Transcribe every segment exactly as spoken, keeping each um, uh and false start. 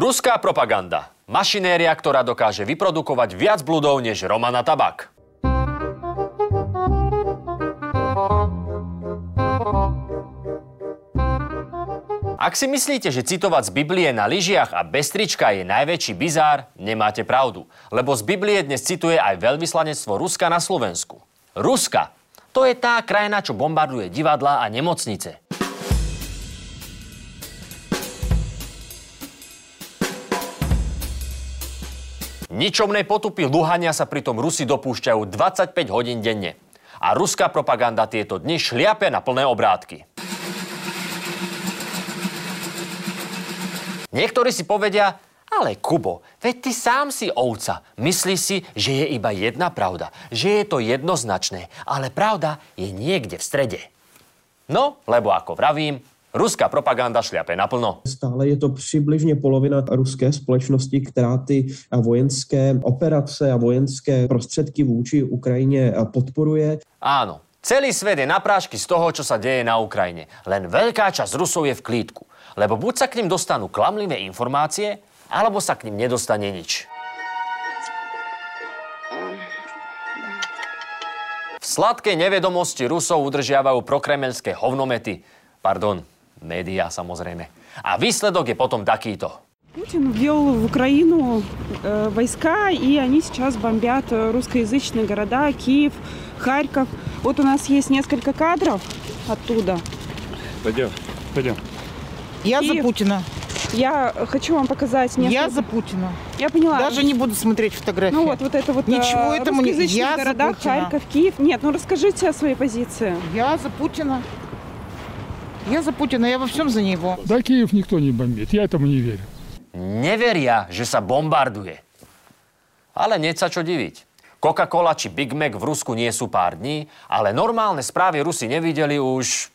Ruská propaganda. Mašinéria, ktorá dokáže vyprodukovať viac bludov než Romana Tabak. Ak si myslíte, že citovať z Biblie na lyžiach a bez trička je najväčší bizár, nemáte pravdu. Lebo z Biblie dnes cituje aj veľvyslanectvo Ruska na Slovensku. Ruska, to je tá krajina, čo bombarduje divadlá a nemocnice. Ničomnej potupy luhania sa pritom Rusi dopúšťajú dvadsaťpäť hodín denne. A ruská propaganda tieto dni šliape na plné obrátky. Niektorí si povedia, ale Kubo, veď ty sám si ovca. Myslíš si, že je iba jedna pravda, že je to jednoznačné, ale pravda je niekde v strede. No, lebo ako vravím, ruská propaganda šliape naplno. Stále je to přibližně polovina ruské společnosti, která ty vojenské operace a vojenské prostředky vůči Ukrajině podporuje. Áno, celý svet je na prášky z toho, čo sa deje na Ukrajine. Len veľká časť Rusov je v klídku. Lebo buď sa k nim dostanú klamlivé informácie, alebo sa k nim nedostane nič. V sladkej nevedomosti Rusov udržiavajú prokremeľské hovnomety. Pardon, médiá samozrejme. A výsledok je potom takýto. Putin vviel v Ukrajinu e, vojska i oni сейчас бомбят русскоязычные города, Киев, Харьков. Вот у нас есть несколько кадров оттуда. Пойдем, пойдем. Я Киев. За Путина. Я хочу вам показать несколько... Я за Путина. Я поняла. Даже не буду смотреть фотографии. Ну вот, вот это вот ничего этому не... Я города, за Путина. Харьков, Киев. Нет, ну расскажите о своей позиции. Я за Путина. Я за Путина, я во всем за него. Да, Киев никто не бомбит, я этому не верю. Не веря, že sa bombarduje. Ale nie sa čo diviť. Coca-cola či BigMac v Rusku nie sú pár dní, ale normálne správy Rusi nevideli už...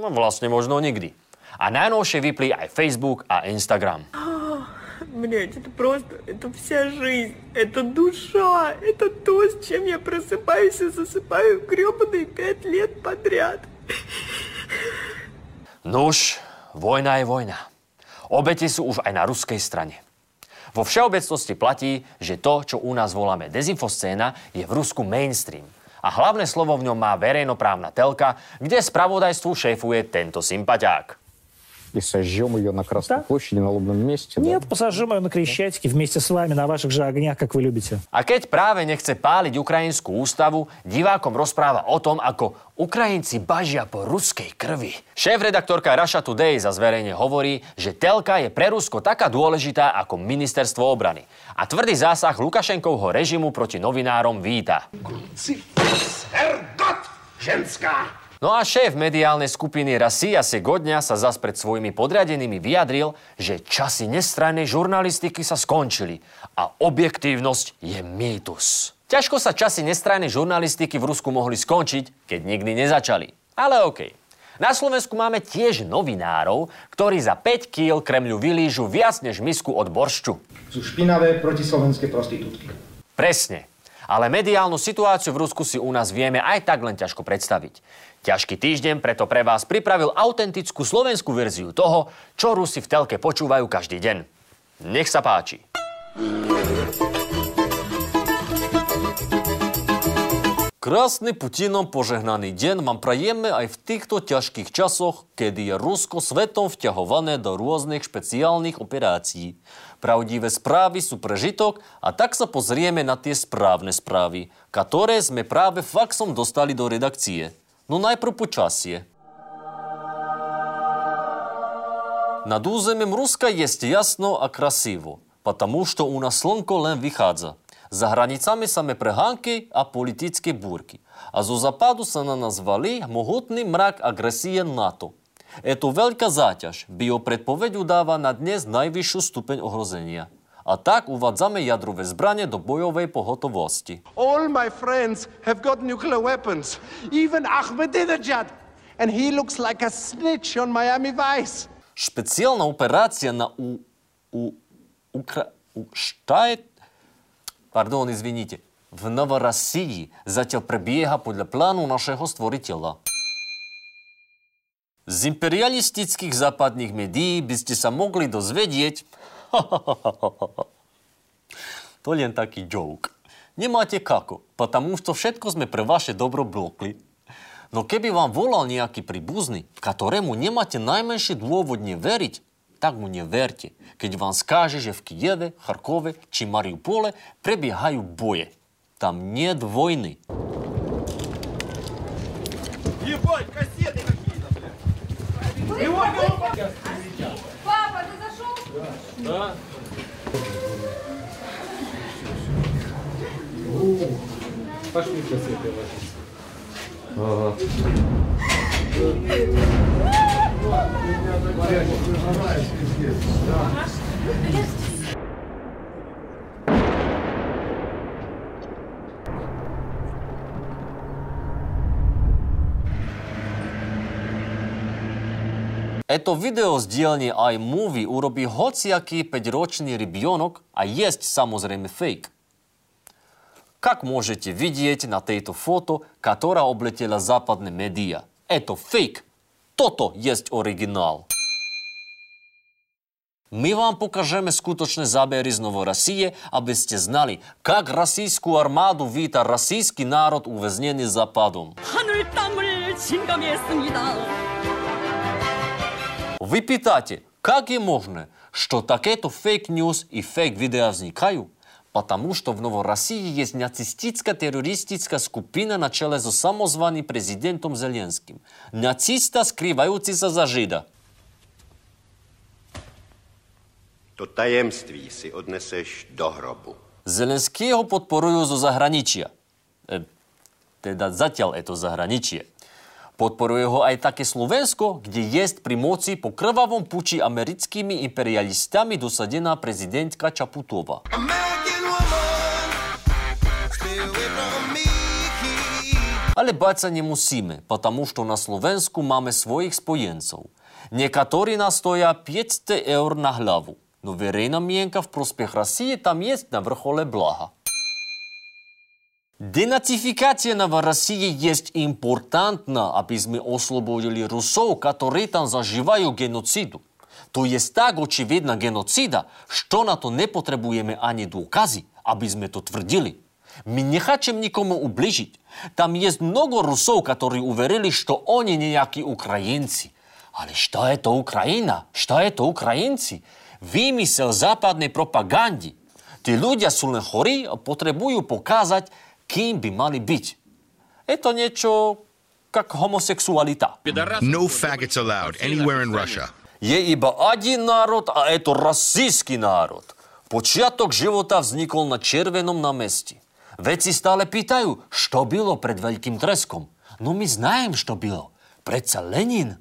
No vlastne možno nikdy. A najnovšie vyplí aj Facebook a Instagram. Блять, это просто, это вся жизнь, это душа, это то, с чем я просыпаюсь и засыпаю грёбаные пять лет подряд. Nuž, vojna je vojna. Obete sú už aj na ruskej strane. Vo všeobecnosti platí, že to, čo u nás voláme dezinfoscéna, je v Rusku mainstream. A hlavné slovo v ňom má verejnoprávna telka, kde spravodajstvu šéfuje tento sympaťák. И сожжем ее на Красной да? площади, на Лобном месте. Нет, да? Посожжем ее на Крещатике вместе с вами, на ваших же огнях, как вы любите. А keď práve nechce páliť ukrajinskú ústavu, divákom rozpráva o tom, ako Ukrajinci bažia po ruskej krvi. Šéf-redaktorka Russia Today za zverejne hovorí, že telka je pre Rusko taká dôležitá ako ministerstvo obrany. A tvrdý zásah Lukašenkovho režimu proti novinárom víta. Ženská! No a šéf mediálnej skupiny Russia Segodnia sa zas pred svojimi podriadenými vyjadril, že časy nestrannej žurnalistiky sa skončili a objektívnosť je mýtus. Ťažko sa časy nestrannej žurnalistiky v Rusku mohli skončiť, keď nikdy nezačali. Ale okej. Na Slovensku máme tiež novinárov, ktorí za päť kíl Kremľu vylížu viac než misku od boršču. Sú špinavé protislovenské prostitútky. Presne. Ale mediálnu situáciu v Rusku si u nás vieme aj tak len ťažko predstaviť. Ťažký týždeň preto pre vás pripravil autentickú slovenskú verziu toho, čo Rusi v telke počúvajú každý deň. Nech sa páči. Krásny Putinom požehnaný deň mám prajeme aj v týchto ťažkých časoch, kedy je Rusko svetom vťahované do rôznych špeciálnych operácií. Pravdivé správy sú prežitok a tak sa pozrieme na tie správne správy, ktoré sme práve faxom dostali do redakcie. No najprv počasie. Nad územím Ruska je jasno a krasivo, потому что у нас slnko len vychádza. За границами саме приганки, а політичні бурки. А з западу са на назвали могутний мрак агресії НАТО. Ето велика затяж, біо предповідь удава на днес найвищу ступень огрозення. А так увадзаме ядрове збрання до бойової поготовості. All my friends have got nuclear weapons. Even Ahmadinejad. And he looks like a snitch on Miami Vice. Спеціальна операція на у... у... укра... у... штайт... Pardon, izvinite. V Novorosii zatiaľ prebieha podľa plánu našeho stvoriteľa. Z imperialistických západných médií by ste sa mogli dozvedieť, To len taký joke. Nemáte kako, потому что všetko sme pre vaše dobro blokli. No keby vám volal nejaký príbuzný, ktorému nemáte najmenšie dôvodne veriť, tak mu neverte, keď vám skáže, že v Kijeve, Charkove či Mariupole prebiehajú boje. Tam нет войны. Ебать, кассеты какие-то, блядь. Его голова. Папа, ты зашел? Да. Да. Пошли кассеты ваши. Ага. Eto video z dielne iMovie urobí hociaký päťročný rybionok a jest samozrejme fake. Как можете видеть на тейто фото, которое облетело западные медиа. Это фейк. То-то есть оригинал. Мы вам покажем скуточные забери из Новой России, чтобы вы знали, как российскую армаду вита российский народ, увезненный Западом. Вы питаете, как и можно, что такие-то фейк-ньюс и фейк-видео возникают? Потому что в Новой России есть нацистическая террористическая skupina на челе с самозванным президентом Зеленским. Нациста, скрывающийся за жида. То таємстві си однесеш до гробу. Зеленский его подпорует за заграничья. Э, тогда затял это заграничье. Podporuje ho aj také Slovensko, kde jest pri moci po krvavom puči americkými imperialistami dosadená prezidentka Čaputová. Ale bať sa nemusíme, потому что na Slovensku máme svojich spojencov. Niektorí nastoja päťsto eur na hlavu, no verejná mienka v prospech Russie tam jest na vrchole blaha. Денацификация на России есть импортантна, aby sme oslobodili Rusov, ktorí tam zažívajú genocidu. To je tak očividná genocida, što na to nepotrebujeme ani dôkazy, aby sme to tvrdili. My nechcem nikomu ubližiť. Tam je mnogo Rusov, ktorí uverili, što oni nejakí Ukrajinci. Ale što je to Ukrajina? Što je to Ukrajinci? Vymysel západnej propagandy. Tí ľudia sú len chorí a potrebujú pokázať, kým by mali byť. Je to niečo jak homosexualita. No faggots allowed anywhere in Russia. Je iba один národ a je to rasísky národ. Počiatok života vznikol na Červenom námestí. Vedci stále pýtajú, čo bylo pred veľkým treskom. No my знаем, čo bylo. Predsa Lenin.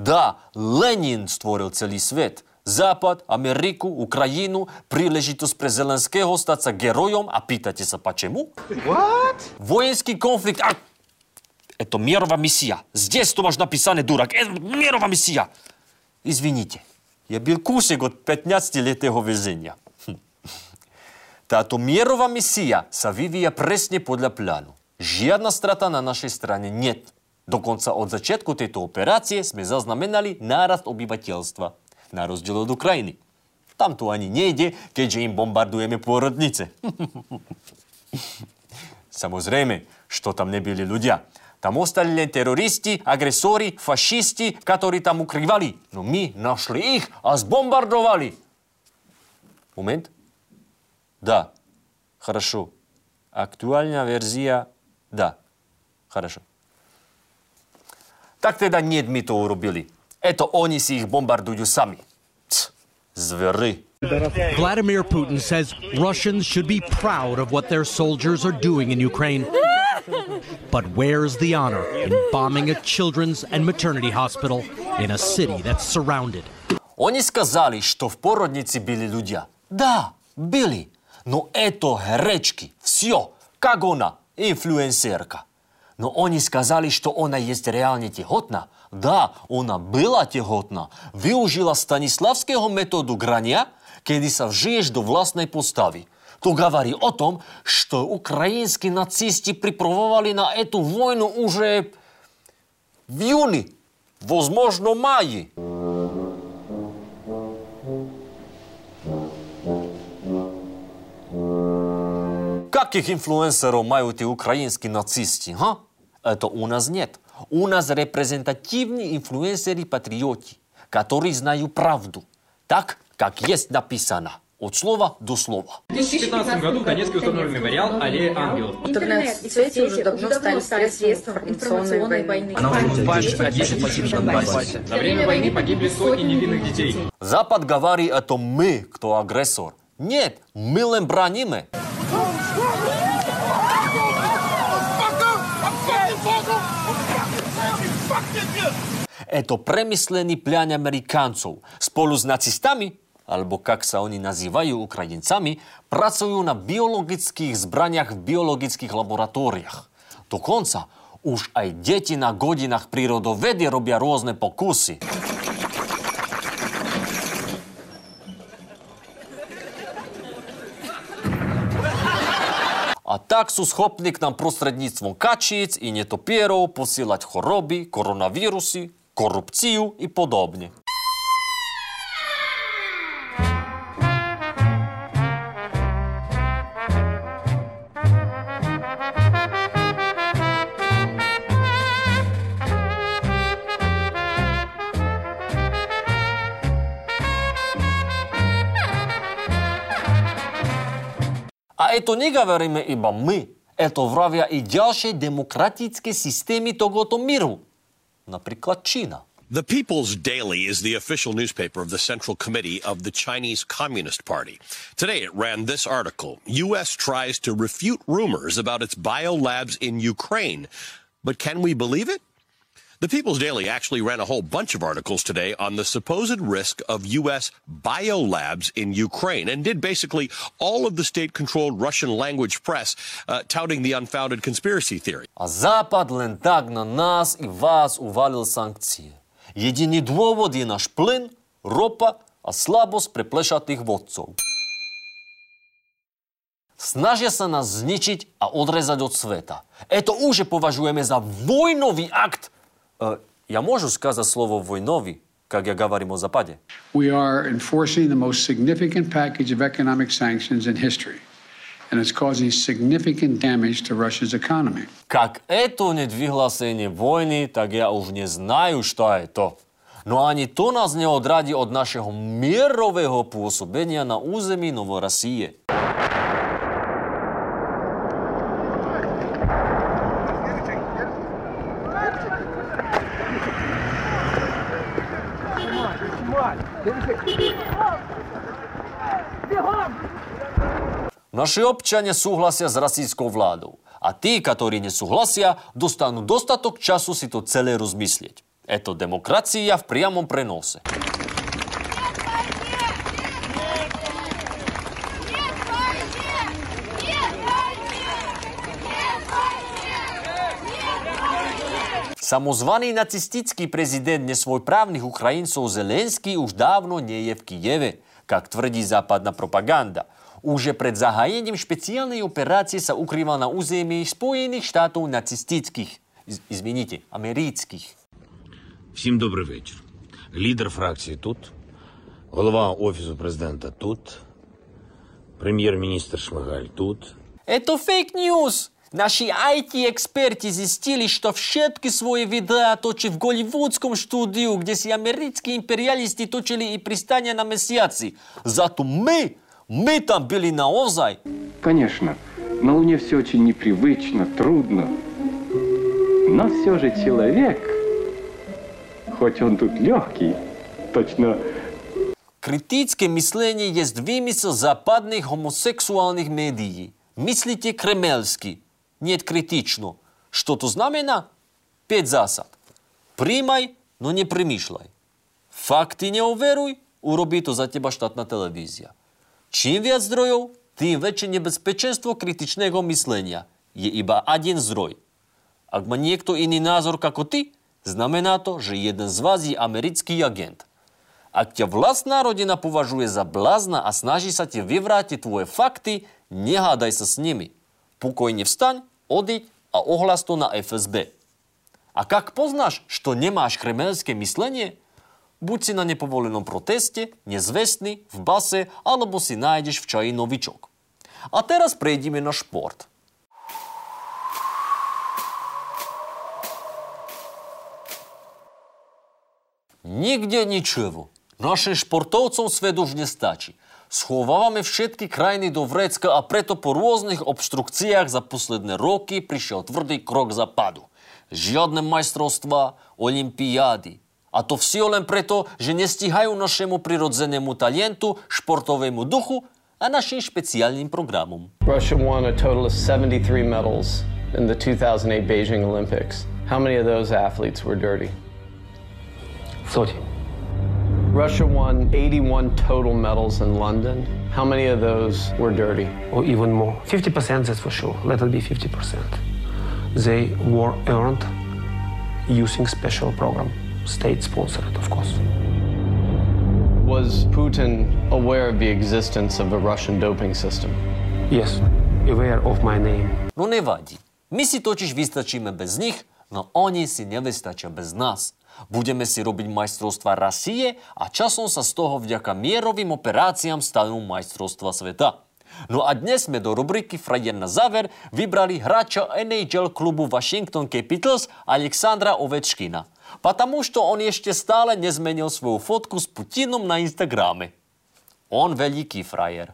Да, Ленин створил целый свет. Запад, Америку, Украину, прилежитость при Зеленского статься героем, а питайтесь, почему? What? Воинский конфликт. А... Это мировая миссия. Здесь то можно написано, дурак. Это мировая миссия. Извините, я был кусик от pätnásťročného везения. Тато мировая миссия савивия пресне подля плану. Жадна страта на нашей стране нет. Dokonca od začiatku tejto operácie sme zaznamenali nárast obyvateľstva, na rozdiel od Ukrajiny. Tam to ani nejde, keďže im bombardujeme pôrodnice. Samozrejme, že tam nebyli ľudia. Tam ostali len teroristi, agresori, fašisti, ktorí tam ukrývali. No my našli ich a zbombardovali. Moment. Da. Хорошо. Aktuálna verzia. Da. Хорошо. Tak teda nie my to urobili. Eto oni si ich bombardujú sami. Cs, zvery. Vladimir Putin says Russians should be proud of what their soldiers are doing in Ukraine. But where's the honor in bombing a children's and maternity hospital in a city that's surrounded? Oni skazali, što v porodnici bili ľudia. Da, bili. No eto herečky. Всё. Как ona, influencerka. Но они сказали, что она есть реально тяготна. Да, она была тяготна. Выужила Станиславского методу грания, когда совжиешь до властной постави. То говори о том, что украинские нацисты припрововали на эту войну уже в июне, возможно, мае. Каких инфлюенсеров мают и украинские нацисты, а? Это у нас нет. У нас репрезентативные инфлюенсеры-патриоты, которые знают правду, так, как есть написано. От слова до слова. В две тысячи пятнадцатом году в Донецке установлен мемориал «Аллея ангелов». Интернет-сети уже давно стали средством информационной войны. Она уже больше одежды погибли в Донбассе. За время войны погибли сотни невинных детей. Запад говорит, это мы, кто агрессор. Нет, мы лем браниме. Это премисленный план американцев. Спору с нацистами, alebo как са они называют украинцами, працуют на биологических збраниях в биологических лабораториях. До конца уж и дети на годинах природоведы робят разные покусы. А так су схопни к нам посредництвом качиц и нетопиров посилать хороби, коронавирусы, коррупцию и подобное. A eto ne govoríme iba my, eto vravia i ďalšie demokratické systémy tohoto míru, napríklad Čína. The People's Daily is the official newspaper of the Central Committee of the Chinese Communist Party. Today it ran this article. U S tries to refute rumors about its biolabs in Ukraine. But can we believe it? The People's Daily actually ran a whole bunch of articles today on the supposed risk of U S biolabs in Ukraine and did basically all of the state-controlled Russian-language press uh, touting the unfounded conspiracy theory. А Запад лен так на нас и вас увалил санкции. Єдиний довод є наш плин, ропа, а слабость приплешатих водців. Snažia sa nás zničiť a odrezať od sveta. Eto už považujeme za vojnový akt. Я могу сказать слово «войновый», как я говорим о Западе? We are enforcing the most significant package of economic sanctions in history, and it's causing significant damage to Russia's economy. Как это не двигласение войны, так я уж не знаю, что это. Но они то нас не одради от нашего мирового пôsobenia на území Новой России. Наши občania súhlasia s rasískou vládou a tí, ktorí nesúhlasia, dostanú dostatok času si to celé rozmyslieť. Eto demokracia v priamom prenose. Samozvaný nacistický prezident nesvojprávnych Ukrajincov Zelenskij už dávno nie je v Kijeve, jak tvrdí západná propaganda. Уже пред загаением специальной операции соукрывал на уземе Соединенных Штатов нацистских, из, извините, американских. Всем добрый вечер. Лидер фракции тут, глава офиса президента тут, премьер-министр Шмыгаль тут. Это фейк-ньюс. Наши ай ти-эксперты зистили, что všetky свои видео точили в голливудском студию, где си американские империалисты точили и пристания на месяцы. Зато мы... Мы там были наозай. Конечно, на Луне все очень непривычно, трудно. Но все же человек, хоть он тут легкий, точно... Критическое мышление есть вымысел западных гомосексуальных медий. Мыслите кремлевски, нет критично. Что то знамена? Пять засад. Примай, но не примишляй. Факты не уверуй, уроби то за тебя штатная телевизия. Čím viac zdrojov, tým väčšie nebezpečenstvo kritičného myslenia. Je iba jeden zdroj. Ak má niekto iný názor ako ty, znamená to, že jeden z vás je americký agent. Ak ťa vlastná rodina považuje za blázna a snaží sa ti vyvrátiť tvoje fakty, nehádaj sa s nimi. Pokojne vstaň, odiď a ohlas to na ef es bé. А как познаешь, что не маешь кремлевское мисление? Будь си на неповоленном протесте, неизвестный, в басе, або си найдешь в чае новичок. А teraz прейдем на шпорт. Nigdzie niczego. Naszym sportowcom svedów nie staczy. Schowávame všetky krajiny do vrecka a preto po rôznych obštrukciách za posledné roky prišiel tvrdý krok zapadu. Žiadne majstrovstvá, olympiády. A to vsi len preto, že nestíhajú našemu prirodzenému talentu, športovému duchu a našim špeciálnym programom. Russia won a total of seventy-three medals in the two thousand eight Beijing Olympics. How many of those athletes were dirty? Sorry. Russia won eighty-one total medals in London. How many of those were dirty? Or even more. fifty percent, that's for sure. Let it be fifty percent. They were earned using special program. State-sponsored, of course. Was Putin aware of the existence of a Russian doping system? Yes, aware of my name. No ne vadi. Mi si totiž vystačíme bez nich, no oni si nevystačia bez nás. Budeme si robiť majstrovstva Rusie a časom sa z toho vďaka mierovým operáciám stanú majstrovstva sveta. No a dnes sme do rubriky Frajer na záver vybrali hráča en há el klubu Washington Capitals Alexandra Ovečkina, потому что on ešte stále nezmenil svoju fotku s Putinom na Instagrame. On veľký frajer.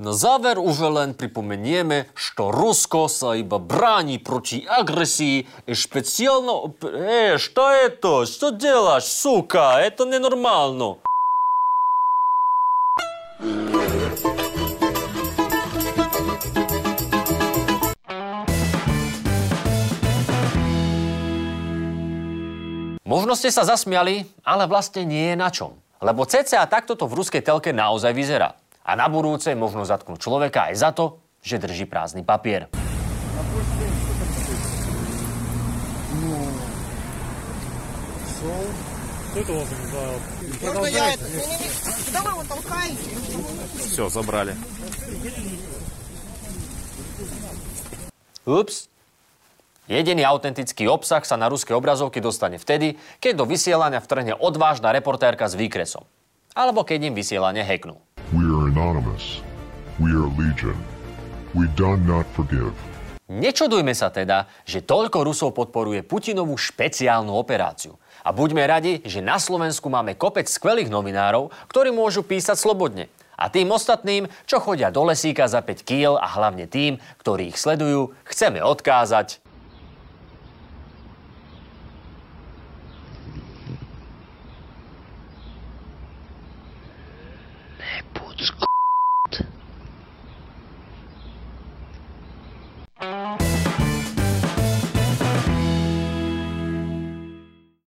Na záver už len pripomenieme, že Rusko sa iba bráni proti agresii i špeciálno... Ej, što je to? Što deláš, suka? Je to nenormálno. Možno ste sa zasmiali, ale vlastne nie je na čom. Lebo cca takto to v ruskej telke naozaj vyzerá. A na budúce možno zatknúť človeka aj za to, že drží prázdny papier. Все, забрали. Ups. Jediný autentický obsah sa na ruskej obrazovky dostane vtedy, keď do vysielania vtrhne odvážna reportérka s výkresom. Alebo keď im vysielanie hacknú. We are anonymous. We are legion. We do not forgive. Nečudujme sa teda, že toľko Rusov podporuje Putinovú špeciálnu operáciu. A buďme radi, že na Slovensku máme kopec skvelých novinárov, ktorí môžu písať slobodne. A tým ostatným, čo chodia do lesíka za päť kíl a hlavne tým, ktorí ich sledujú, chceme odkázať...